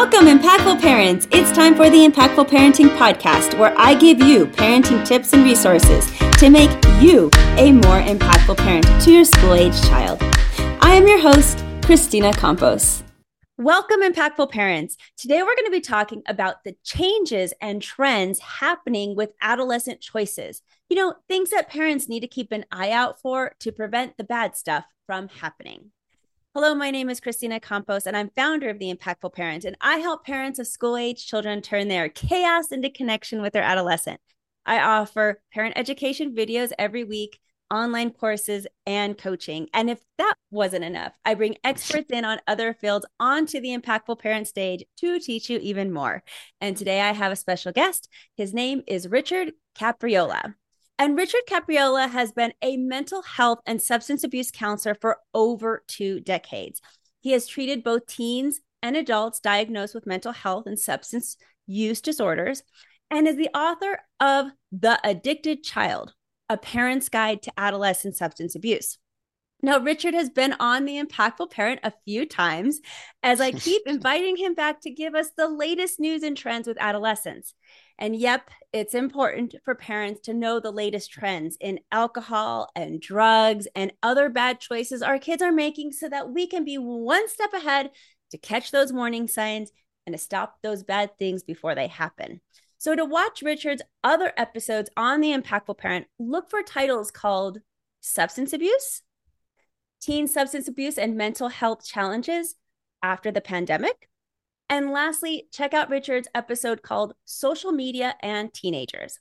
Welcome, Impactful Parents! It's time for the Impactful Parenting Podcast, where I give you parenting tips and resources to make you a more impactful parent to your school-aged child. I am your host, Kristina Campos. Welcome, Impactful Parents. Today, we're going to be talking about the changes and trends happening with adolescent choices. You know, things that parents need to keep an eye out for to prevent the bad stuff from happening. Hello, my name is Kristina Campos, and I'm founder of The Impactful Parent, and I help parents of school-age children turn their chaos into connection with their adolescent. I offer parent education videos every week, online courses, and coaching. And if that wasn't enough, I bring experts in on other fields onto the Impactful Parent stage to teach you even more. And today I have a special guest. His name is Richard Capriola. And Richard Capriola has been a mental health and substance abuse counselor for over 2 decades. He has treated both teens and adults diagnosed with mental health and substance use disorders, and is the author of The Addicted Child, A Parent's Guide to Adolescent Substance Abuse. Now, Richard has been on The Impactful Parent a few times, as I keep inviting him back to give us the latest news and trends with adolescents. And yep, it's important for parents to know the latest trends in alcohol and drugs and other bad choices our kids are making so that we can be one step ahead to catch those warning signs and to stop those bad things before they happen. So to watch Richard's other episodes on The Impactful Parent, look for titles called Substance Abuse, Teen Substance Abuse and Mental Health Challenges After the Pandemic. And lastly, check out Richard's episode called Social Media and Teenagers.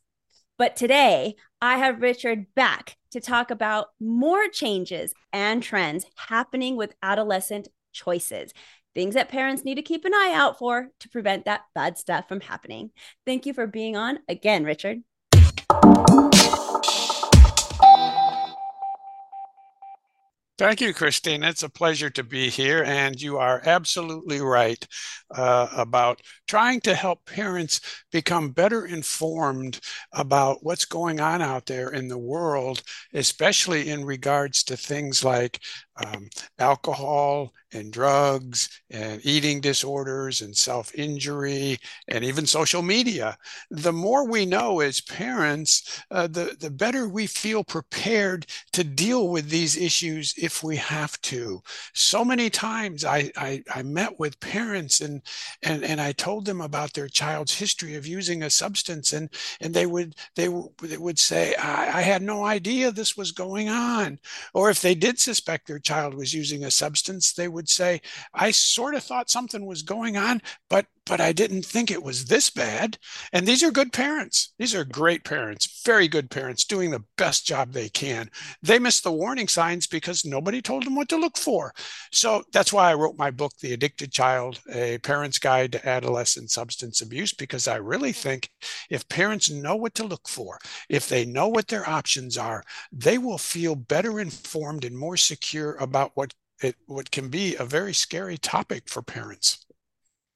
But today, I have Richard back to talk about more changes and trends happening with adolescent choices, things that parents need to keep an eye out for to prevent that bad stuff from happening. Thank you for being on again, Richard. Thank you, Christine. It's a pleasure to be here. And you are absolutely right about trying to help parents become better informed about what's going on out there in the world, especially in regards to things like alcohol and drugs and eating disorders and self-injury and even social media. The more we know as parents, the better we feel prepared to deal with these issues if we have to. So many times I met with parents and I told them about their child's history of using a substance, and they would say, I had no idea this was going on. Or if they did suspect their child was using a substance, they would say, I sort of thought something was going on, but I didn't think it was this bad. And these are good parents. These are great parents, very good parents, doing the best job they can. They missed the warning signs because nobody told them what to look for. So that's why I wrote my book, The Addicted Child, A Parent's Guide to Adolescent Substance Abuse, because I really think if parents know what to look for, if they know what their options are, they will feel better informed and more secure about what can be a very scary topic for parents.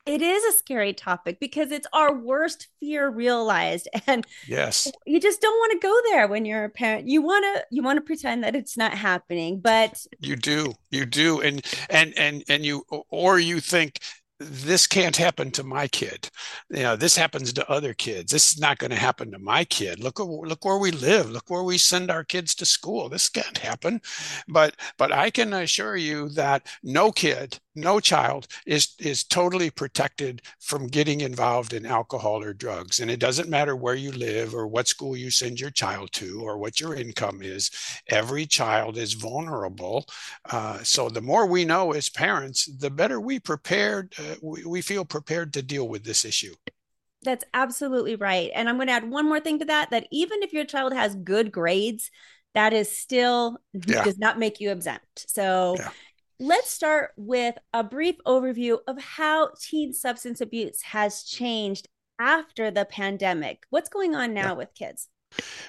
It is a scary topic because it's our worst fear realized. And yes, you just don't want to go there when you're a parent. You want to pretend that it's not happening, but you do. And you think, this can't happen to my kid. You know, this happens to other kids. This is not going to happen to my kid. Look where we live. Look where we send our kids to school. This can't happen. But I can assure you that no kid, no child is totally protected from getting involved in alcohol or drugs. And it doesn't matter where you live or what school you send your child to or what your income is. Every child is vulnerable. So the more we know as parents, the better we feel prepared to deal with this issue. That's absolutely right. And I'm going to add one more thing to that even if your child has good grades, that is still does not make you exempt. So let's start with a brief overview of how teen substance abuse has changed after the pandemic. What's going on now with kids?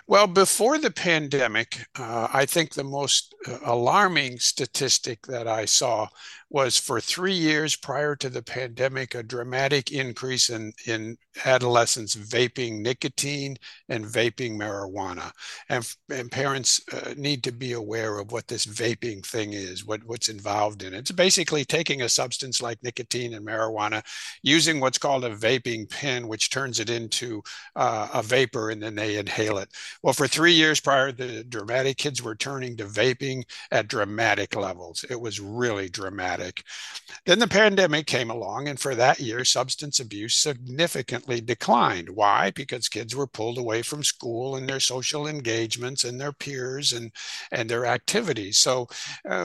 Well, before the pandemic, I think the most alarming statistic that I saw was for 3 years prior to the pandemic, a dramatic increase in adolescents vaping nicotine and vaping marijuana. And parents need to be aware of what this vaping thing is, what's involved in it. It's basically taking a substance like nicotine and marijuana, using what's called a vaping pen, which turns it into a vapor, and then they inhale it. Well, for 3 years prior, the dramatic kids were turning to vaping at dramatic levels. It was really dramatic. Then the pandemic came along, and for that year, substance abuse significantly declined. Why? Because kids were pulled away from school and their social engagements and their peers and their activities. So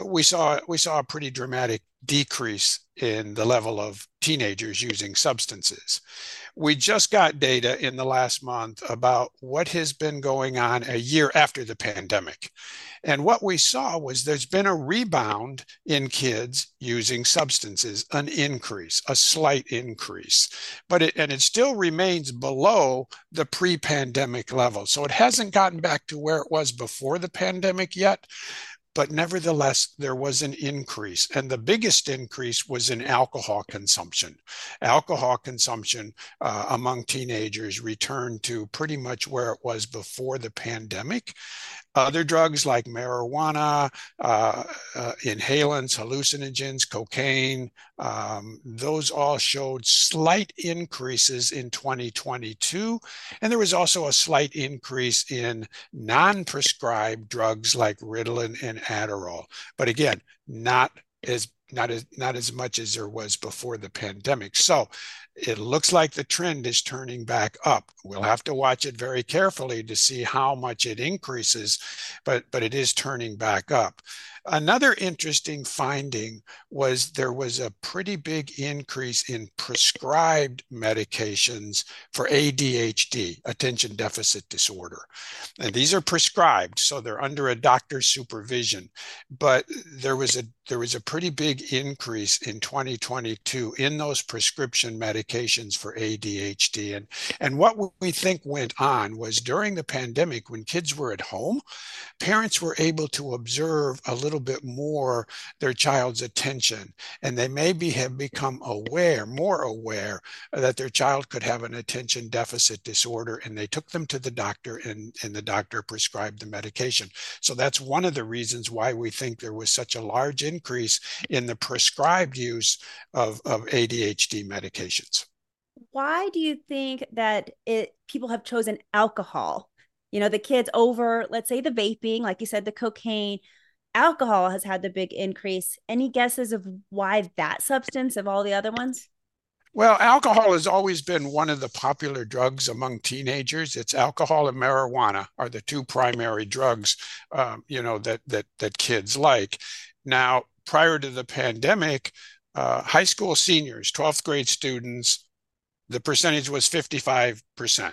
we saw a pretty dramatic decrease in the level of teenagers using substances. We just got data in the last month about what has been going on a year after the pandemic. And what we saw was there's been a rebound in kids using substances, an increase, a slight increase, but it still remains below the pre-pandemic level. So it hasn't gotten back to where it was before the pandemic yet. But nevertheless, there was an increase, and the biggest increase was in alcohol consumption. Alcohol consumption among teenagers returned to pretty much where it was before the pandemic. Other drugs like marijuana, inhalants, hallucinogens, cocaine, those all showed slight increases in 2022. And there was also a slight increase in non-prescribed drugs like Ritalin and Adderall. But again, not as much as there was before the pandemic. So it looks like the trend is turning back up. We'll have to watch it very carefully to see how much it increases, but it is turning back up. Another interesting finding was there was a pretty big increase in prescribed medications for ADHD, attention deficit disorder. And these are prescribed, so they're under a doctor's supervision. But there was a pretty big increase in 2022 in those prescription medications for ADHD. And what we think went on was during the pandemic, when kids were at home, parents were able to observe a little bit more their child's attention. And they maybe have become more aware that their child could have an attention deficit disorder. And they took them to the doctor, and the doctor prescribed the medication. So that's one of the reasons why we think there was such a large increase in the prescribed use of ADHD medications. Why do you think that people have chosen alcohol? You know, the kids over, let's say, the vaping, like you said, the cocaine. Alcohol has had the big increase. Any guesses of why that substance of all the other ones? Well, alcohol has always been one of the popular drugs among teenagers. It's alcohol and marijuana are the two primary drugs, that kids like. Now, prior to the pandemic, high school seniors, 12th grade students, the percentage was 55%.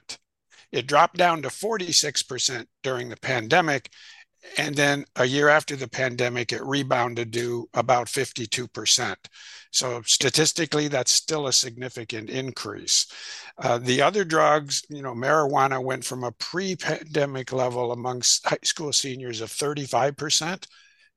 It dropped down to 46% during the pandemic. And then a year after the pandemic, it rebounded to about 52%. So statistically, that's still a significant increase. The other drugs, marijuana went from a pre-pandemic level amongst high school seniors of 35%.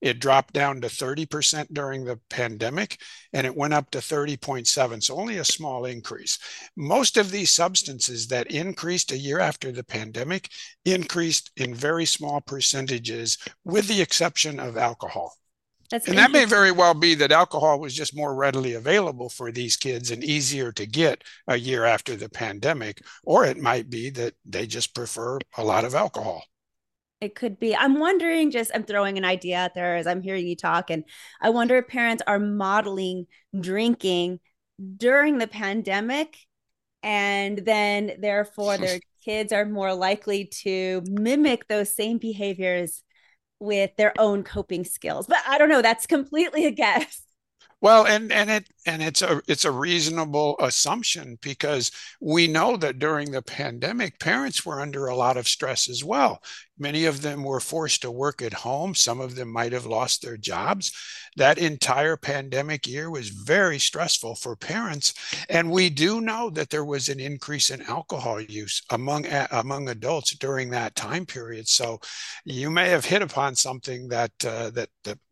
It dropped down to 30% during the pandemic, and it went up to 30.7%, so only a small increase. Most of these substances that increased a year after the pandemic increased in very small percentages, with the exception of alcohol. And that may very well be that alcohol was just more readily available for these kids and easier to get a year after the pandemic, or it might be that they just prefer a lot of alcohol. It could be. I'm wondering, I'm throwing an idea out there as I'm hearing you talk, and I wonder if parents are modeling drinking during the pandemic, and then therefore their kids are more likely to mimic those same behaviors with their own coping skills. But I don't know, that's completely a guess. Well, and and it And it's a reasonable assumption, because we know that during the pandemic, parents were under a lot of stress as well. Many of them were forced to work at home. Some of them might have lost their jobs. That entire pandemic year was very stressful for parents. And we do know that there was an increase in alcohol use among adults during that time period. So you may have hit upon something that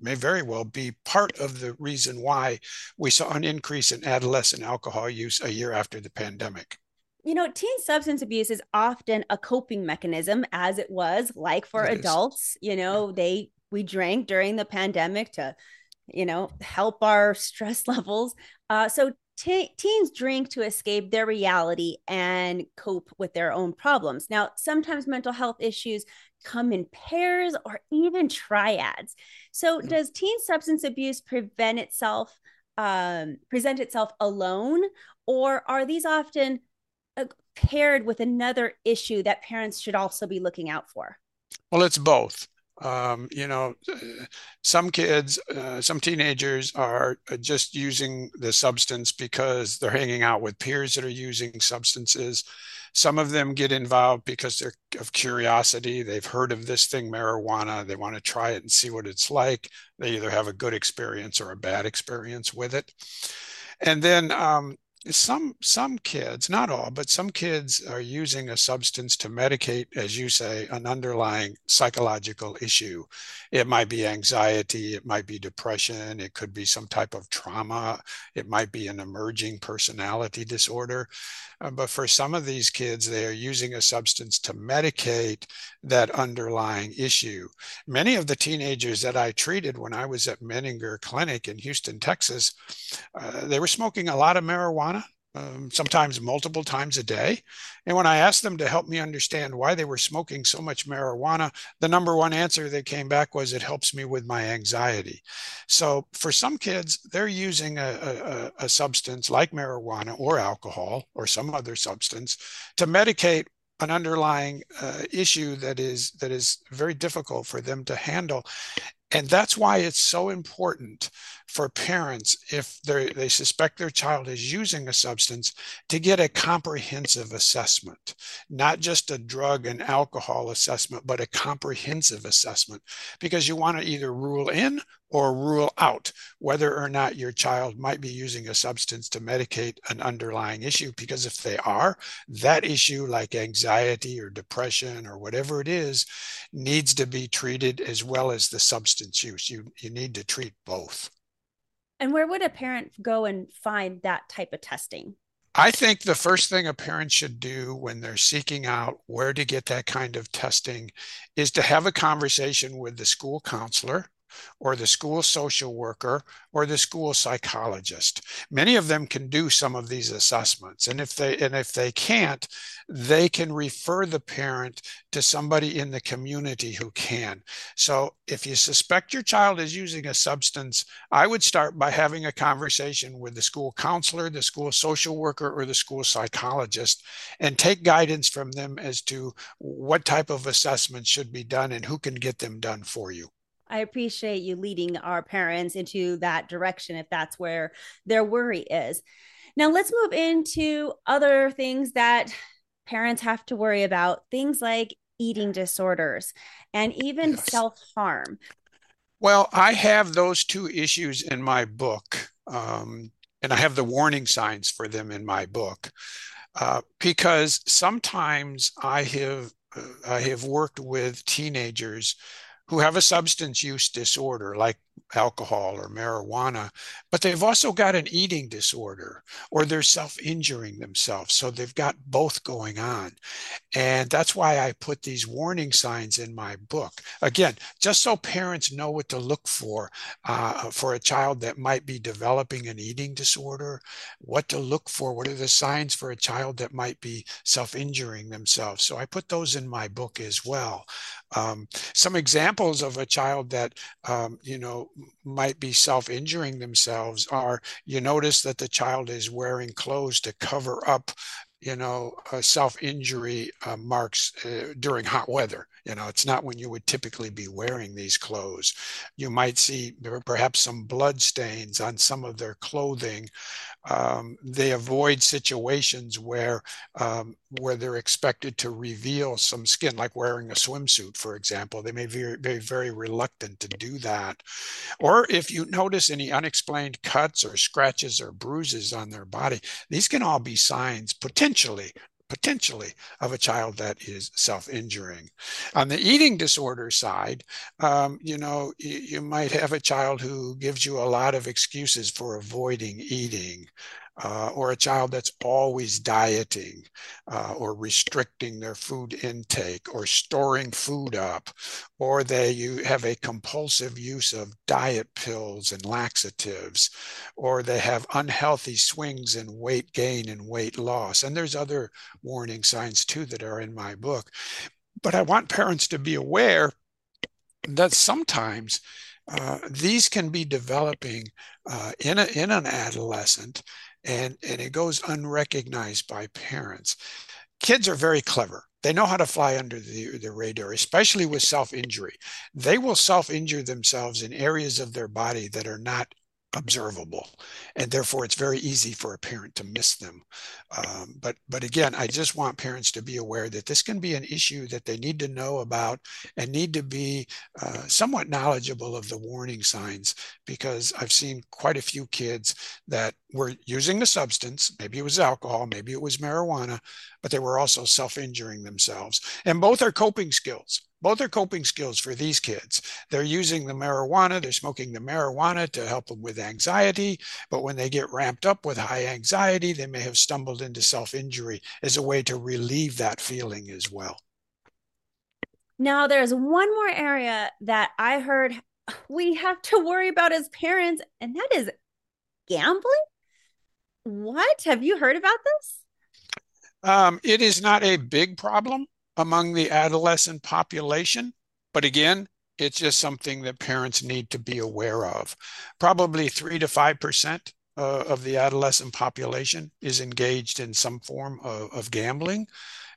may very well be part of the reason why we saw an increase in adolescent alcohol use a year after the pandemic. You know, teen substance abuse is often a coping mechanism, as it was like for adults. You know, we drank during the pandemic to, you know, help our stress levels. So teens drink to escape their reality and cope with their own problems. Now, sometimes mental health issues come in pairs or even triads. So does teen substance abuse present itself alone, or are these often paired with another issue that parents should also be looking out for? Well, it's both. You know, some kids, some teenagers are just using the substance because they're hanging out with peers that are using substances. Some of them get involved because they're of curiosity. They've heard of this thing, marijuana. They want to try it and see what it's like. They either have a good experience or a bad experience with it. And then, some kids, not all, but some kids are using a substance to medicate, as you say, an underlying psychological issue. It might be anxiety, it might be depression, it could be some type of trauma, it might be an emerging personality disorder. But for some of these kids, they are using a substance to medicate that underlying issue. Many of the teenagers that I treated when I was at Menninger Clinic in Houston, Texas, they were smoking a lot of marijuana. Sometimes multiple times a day. And when I asked them to help me understand why they were smoking so much marijuana, the number one answer that came back was, it helps me with my anxiety. So for some kids, they're using a substance like marijuana or alcohol or some other substance to medicate an underlying issue that is very difficult for them to handle. And that's why it's so important for parents, if they suspect their child is using a substance, to get a comprehensive assessment, not just a drug and alcohol assessment, but a comprehensive assessment, because you want to either rule in or rule out whether or not your child might be using a substance to medicate an underlying issue. Because if they are, that issue, like anxiety or depression or whatever it is, needs to be treated as well as the substance use. You need to treat both. And where would a parent go and find that type of testing? I think the first thing a parent should do when they're seeking out where to get that kind of testing is to have a conversation with the school counselor or the school social worker or the school psychologist. Many of them can do some of these assessments. And if they can't, they can refer the parent to somebody in the community who can. So if you suspect your child is using a substance, I would start by having a conversation with the school counselor, the school social worker, or the school psychologist, and take guidance from them as to what type of assessment should be done and who can get them done for you. I appreciate you leading our parents into that direction if that's where their worry is. Now let's move into other things that parents have to worry about, things like eating disorders and even self-harm. Well, I have those two issues in my book, and I have the warning signs for them in my book, because sometimes I have worked with teenagers who have a substance use disorder like alcohol or marijuana, but they've also got an eating disorder, or they're self-injuring themselves. So they've got both going on. And that's why I put these warning signs in my book. Again, just so parents know what to look for a child that might be developing an eating disorder, what to look for, what are the signs for a child that might be self-injuring themselves. So I put those in my book as well. Some examples of a child that, might be self-injuring themselves are, you notice that the child is wearing clothes to cover up self-injury marks during hot weather. You know, it's not when you would typically be wearing these clothes. You might see perhaps some blood stains on some of their clothing. They avoid situations where they're expected to reveal some skin, like wearing a swimsuit, for example. They may be very, very reluctant to do that. Or if you notice any unexplained cuts or scratches or bruises on their body, these can all be signs potentially of a child that is self-injuring. On the eating disorder side, you might have a child who gives you a lot of excuses for avoiding eating, or a child that's always dieting or restricting their food intake or storing food up, or you have a compulsive use of diet pills and laxatives, or they have unhealthy swings in weight gain and weight loss. And there's other warning signs too that are in my book. But I want parents to be aware that sometimes these can be developing in an adolescent, and it goes unrecognized by parents. Kids are very clever. They know how to fly under the radar, especially with self-injury. They will self-injure themselves in areas of their body that are not observable, and therefore it's very easy for a parent to miss them. But again, I just want parents to be aware that this can be an issue that they need to know about and need to be somewhat knowledgeable of the warning signs, because I've seen quite a few kids that were using a substance, maybe it was alcohol, maybe it was marijuana, but they were also self-injuring themselves. And both are coping skills. Both are coping skills for these kids. They're using the marijuana, they're smoking the marijuana to help them with anxiety, but when they get ramped up with high anxiety, they may have stumbled into self-injury as a way to relieve that feeling as well. Now, there's one more area that I heard we have to worry about as parents, and that is gambling. What? Have you heard about this? It is not a big problem among the adolescent population, but again, it's just something that parents need to be aware of. Probably 3 to 5% of the adolescent population is engaged in some form of gambling.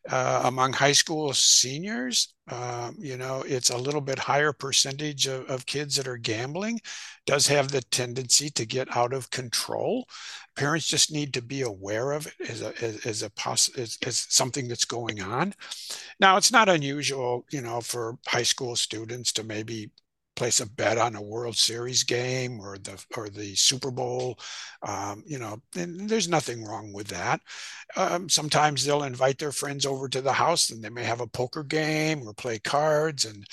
Among high school seniors, it's a little bit higher percentage of kids that are gambling. It does have the tendency to get out of control. Parents just need to be aware of it as something that's going on. Now, it's not unusual, for high school students to maybe place a bet on a World Series game or the Super Bowl, and there's nothing wrong with that. Sometimes they'll invite their friends over to the house, and they may have a poker game or play cards, and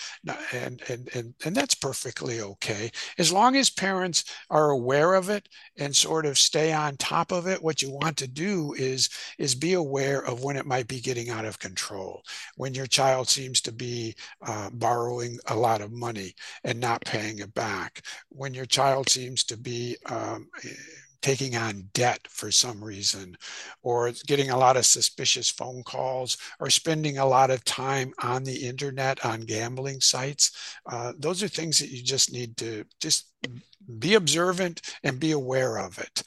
that's perfectly okay as long as parents are aware of it and sort of stay on top of it. What you want to do is be aware of when it might be getting out of control, when your child seems to be borrowing a lot of money and not paying it back, when your child seems to be taking on debt for some reason, or getting a lot of suspicious phone calls, or spending a lot of time on the internet, on gambling sites. Those are things that you just need to just be observant and be aware of it.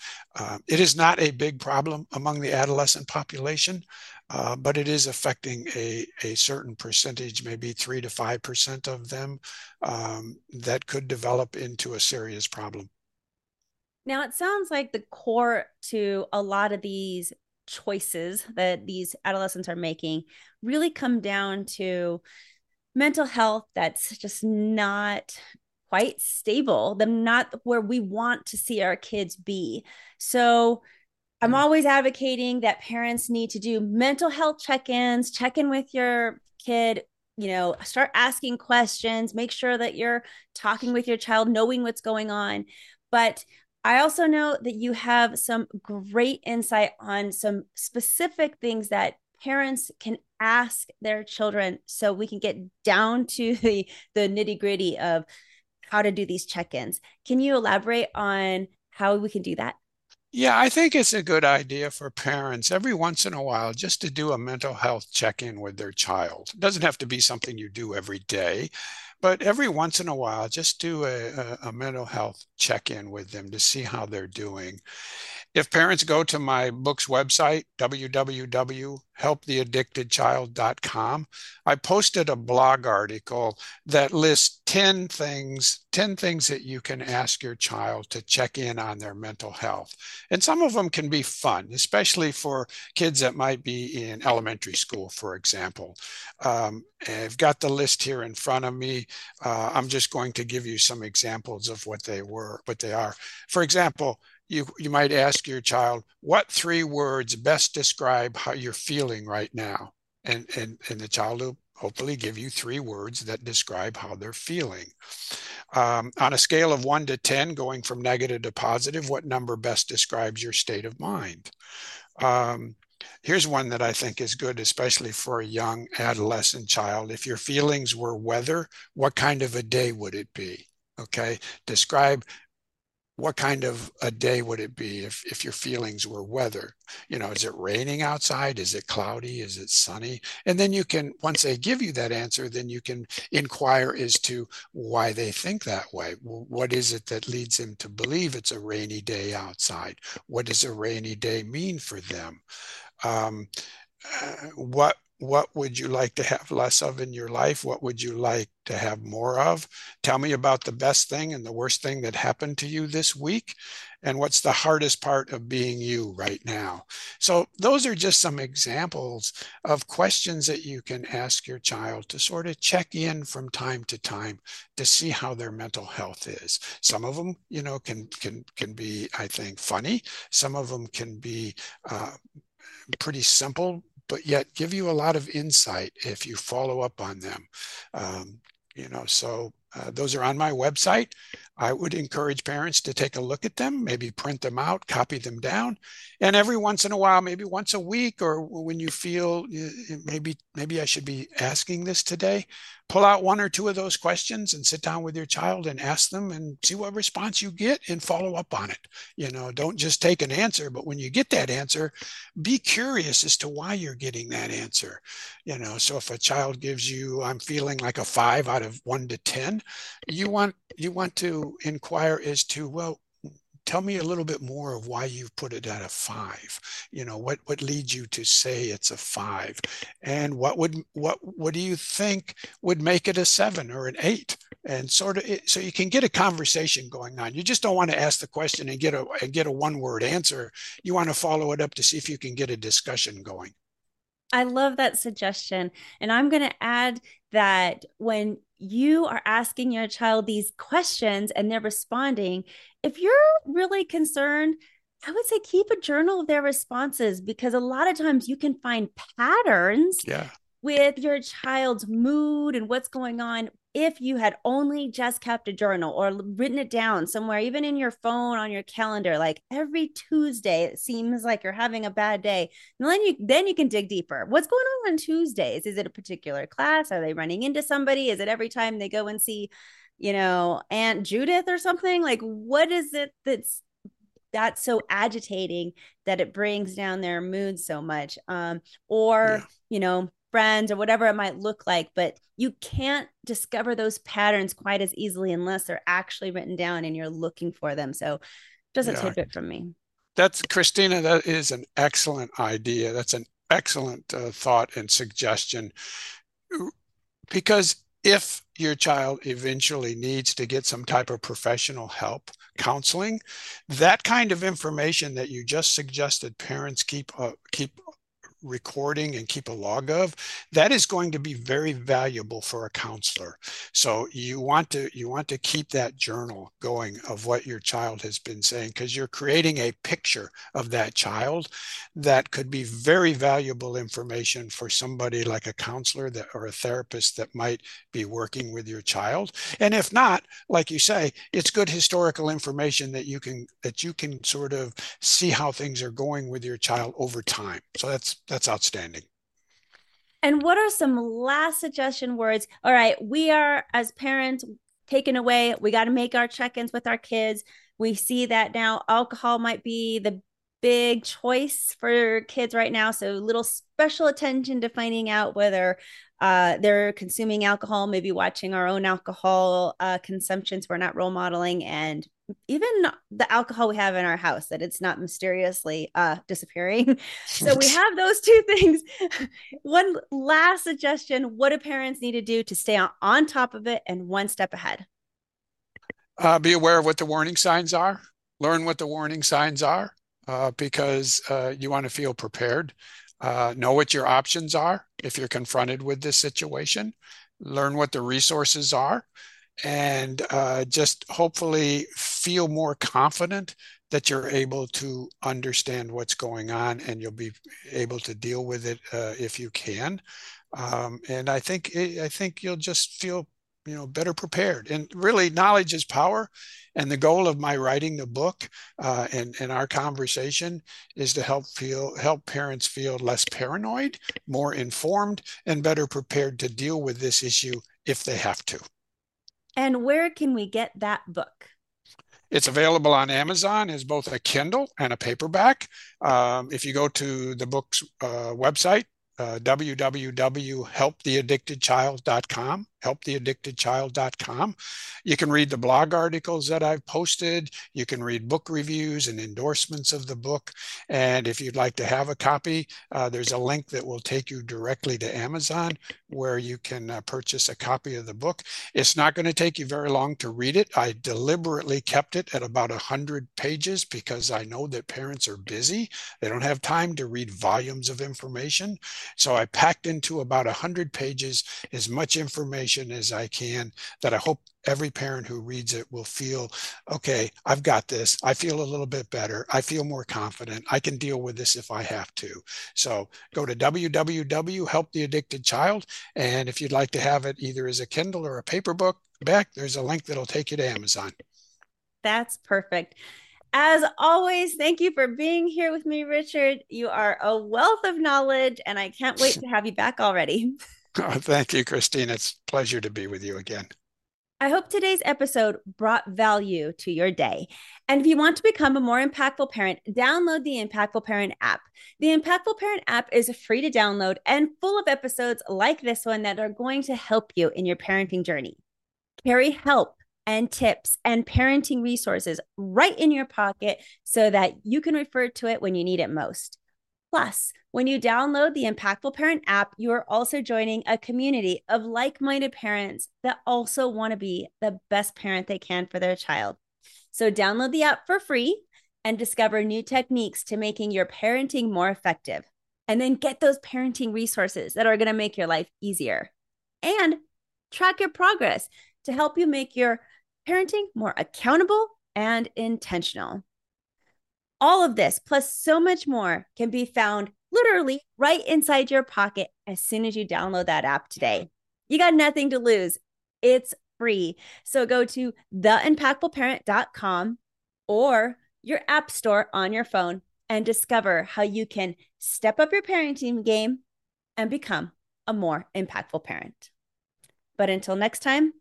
It is not a big problem among the adolescent population, but it is affecting a certain percentage, maybe 3 to 5% of them, that could develop into a serious problem. Now, it sounds like the core to a lot of these choices that these adolescents are making really come down to mental health that's just not quite stable, them not where we want to see our kids be. So I'm always advocating that parents need to do mental health check-ins, check in with your kid, start asking questions, make sure that you're talking with your child, knowing what's going on. But I also know that you have some great insight on some specific things that parents can ask their children so we can get down to the nitty-gritty of how to do these check-ins. Can you elaborate on how we can do that? Yeah, I think it's a good idea for parents every once in a while just to do a mental health check-in with their child. It doesn't have to be something you do every day, But every once in a while, just do a mental health check-in with them to see how they're doing. If parents go to my book's website, www.helptheaddictedchild.com, I posted a blog article that lists 10 things that you can ask your child to check in on their mental health. And some of them can be fun, especially for kids that might be in elementary school, for example. I've got the list here in front of me. I'm just going to give you some examples of what they are. For example, you might ask your child, what 3 words best describe how you're feeling right now? And the child will hopefully give you 3 words that describe how they're feeling. On a scale of 1 to 10, going from negative to positive, what number best describes your state of mind? Here's one that I think is good, especially for a young adolescent child. If your feelings were weather, what kind of a day would it be? Okay, describe what kind of a day would it be if your feelings were weather? You know, is it raining outside? Is it cloudy? Is it sunny? And then you can, once they give you that answer, then you can inquire as to why they think that way. What is it that leads them to believe it's a rainy day outside? What does a rainy day mean for them? What would you like to have less of in your life? What would you like to have more of? Tell me about the best thing and the worst thing that happened to you this week. And what's the hardest part of being you right now? So those are just some examples of questions that you can ask your child to sort of check in from time to time to see how their mental health is. Some of them, you know, can be, I think, funny. Some of them can be pretty simple, but yet give you a lot of insight if you follow up on them. Those are on my website. I would encourage parents to take a look at them, maybe print them out, copy them down. And every once in a while, maybe once a week, or when you feel maybe I should be asking this today, pull out 1 or 2 of those questions and sit down with your child and ask them and see what response you get and follow up on it. You know, don't just take an answer, but when you get that answer, be curious as to why you're getting that answer. You know, so if a child gives you, I'm feeling like a 5 out of 1 to 10, you want to inquire as to, well, tell me a little bit more of why you've put it at a 5. You know, what leads you to say it's a 5? And what do you think would make it a 7 or an 8? And sort of, so you can get a conversation going on. You just don't want to ask the question and get a 1-word answer. You want to follow it up to see if you can get a discussion going. I love that suggestion. And I'm going to add that when you are asking your child these questions and they're responding, if you're really concerned, I would say keep a journal of their responses, because a lot of times you can find patterns with your child's mood and what's going on. If you had only just kept a journal or written it down somewhere, even in your phone, on your calendar, like every Tuesday, it seems like you're having a bad day. And then you can dig deeper. What's going on Tuesdays? Is it a particular class? Are they running into somebody? Is it every time they go and see, you know, Aunt Judith or something? Like, what is it that's so agitating that it brings down their mood so much? You know, friends or whatever it might look like, but you can't discover those patterns quite as easily unless they're actually written down and you're looking for them. So just a tidbit from me. That's, Kristina, that is an excellent idea. That's an excellent thought and suggestion, because if your child eventually needs to get some type of professional help, counseling, that kind of information that you just suggested parents keep recording and keep a log of, that is going to be very valuable for a counselor. So you want to keep that journal going of what your child has been saying, because you're creating a picture of that child that could be very valuable information for somebody like a counselor or a therapist that might be working with your child. And if not, like you say, it's good historical information that you can sort of see how things are going with your child over time. So that's outstanding. And what are some last suggestion words? All right, we are, as parents, taken away. We got to make our check-ins with our kids. We see that now alcohol might be the big choice for kids right now. So little special attention to finding out whether they're consuming alcohol, maybe watching our own alcohol consumptions. We're not role modeling, and even the alcohol we have in our house, that it's not mysteriously disappearing. So we have those two things. One last suggestion, what do parents need to do to stay on top of it and one step ahead? Be aware of what the warning signs are. Learn what the warning signs are because you want to feel prepared. Know what your options are if you're confronted with this situation. Learn what the resources are. And just hopefully feel more confident that you're able to understand what's going on, and you'll be able to deal with it if you can. And I think you'll just feel, better prepared. And really, knowledge is power. And the goal of my writing the book and our conversation is to help parents feel less paranoid, more informed, and better prepared to deal with this issue if they have to. And where can we get that book? It's available on Amazon as both a Kindle and a paperback. If you go to the book's website, www.helptheaddictedchild.com, HelpTheAddictedChild.com. You can read the blog articles that I've posted. You can read book reviews and endorsements of the book. And if you'd like to have a copy, there's a link that will take you directly to Amazon where you can purchase a copy of the book. It's not going to take you very long to read it. I deliberately kept it at about 100 pages because I know that parents are busy. They don't have time to read volumes of information. So I packed into about 100 pages as much information as I can that I hope every parent who reads it will feel, okay, I've got this. I feel a little bit better. I feel more confident. I can deal with this if I have to. So go to www.helptheaddictedchild. And if you'd like to have it either as a Kindle or a paper book back, there's a link that'll take you to Amazon. That's perfect. As always, thank you for being here with me, Richard. You are a wealth of knowledge, and I can't wait to have you back already. Oh, thank you, Christine. It's a pleasure to be with you again. I hope today's episode brought value to your day. And if you want to become a more impactful parent, download the Impactful Parent app. The Impactful Parent app is free to download and full of episodes like this one that are going to help you in your parenting journey. Carry help and tips and parenting resources right in your pocket so that you can refer to it when you need it most. Plus, when you download the Impactful Parent app, you are also joining a community of like-minded parents that also want to be the best parent they can for their child. So download the app for free and discover new techniques to making your parenting more effective. And then get those parenting resources that are going to make your life easier. And track your progress to help you make your parenting more accountable and intentional. All of this, plus so much more, can be found literally right inside your pocket as soon as you download that app today. You got nothing to lose. It's free. So go to theimpactfulparent.com or your app store on your phone and discover how you can step up your parenting game and become a more impactful parent. But until next time,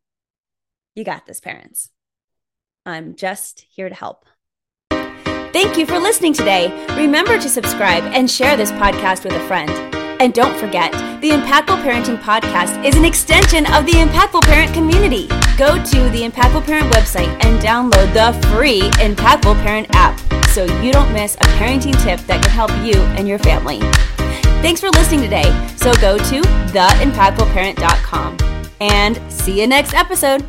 you got this, parents. I'm just here to help. Thank you for listening today. Remember to subscribe and share this podcast with a friend. And don't forget, the Impactful Parenting Podcast is an extension of the Impactful Parent community. Go to the Impactful Parent website and download the free Impactful Parent app so you don't miss a parenting tip that can help you and your family. Thanks for listening today. So go to theimpactfulparent.com and see you next episode.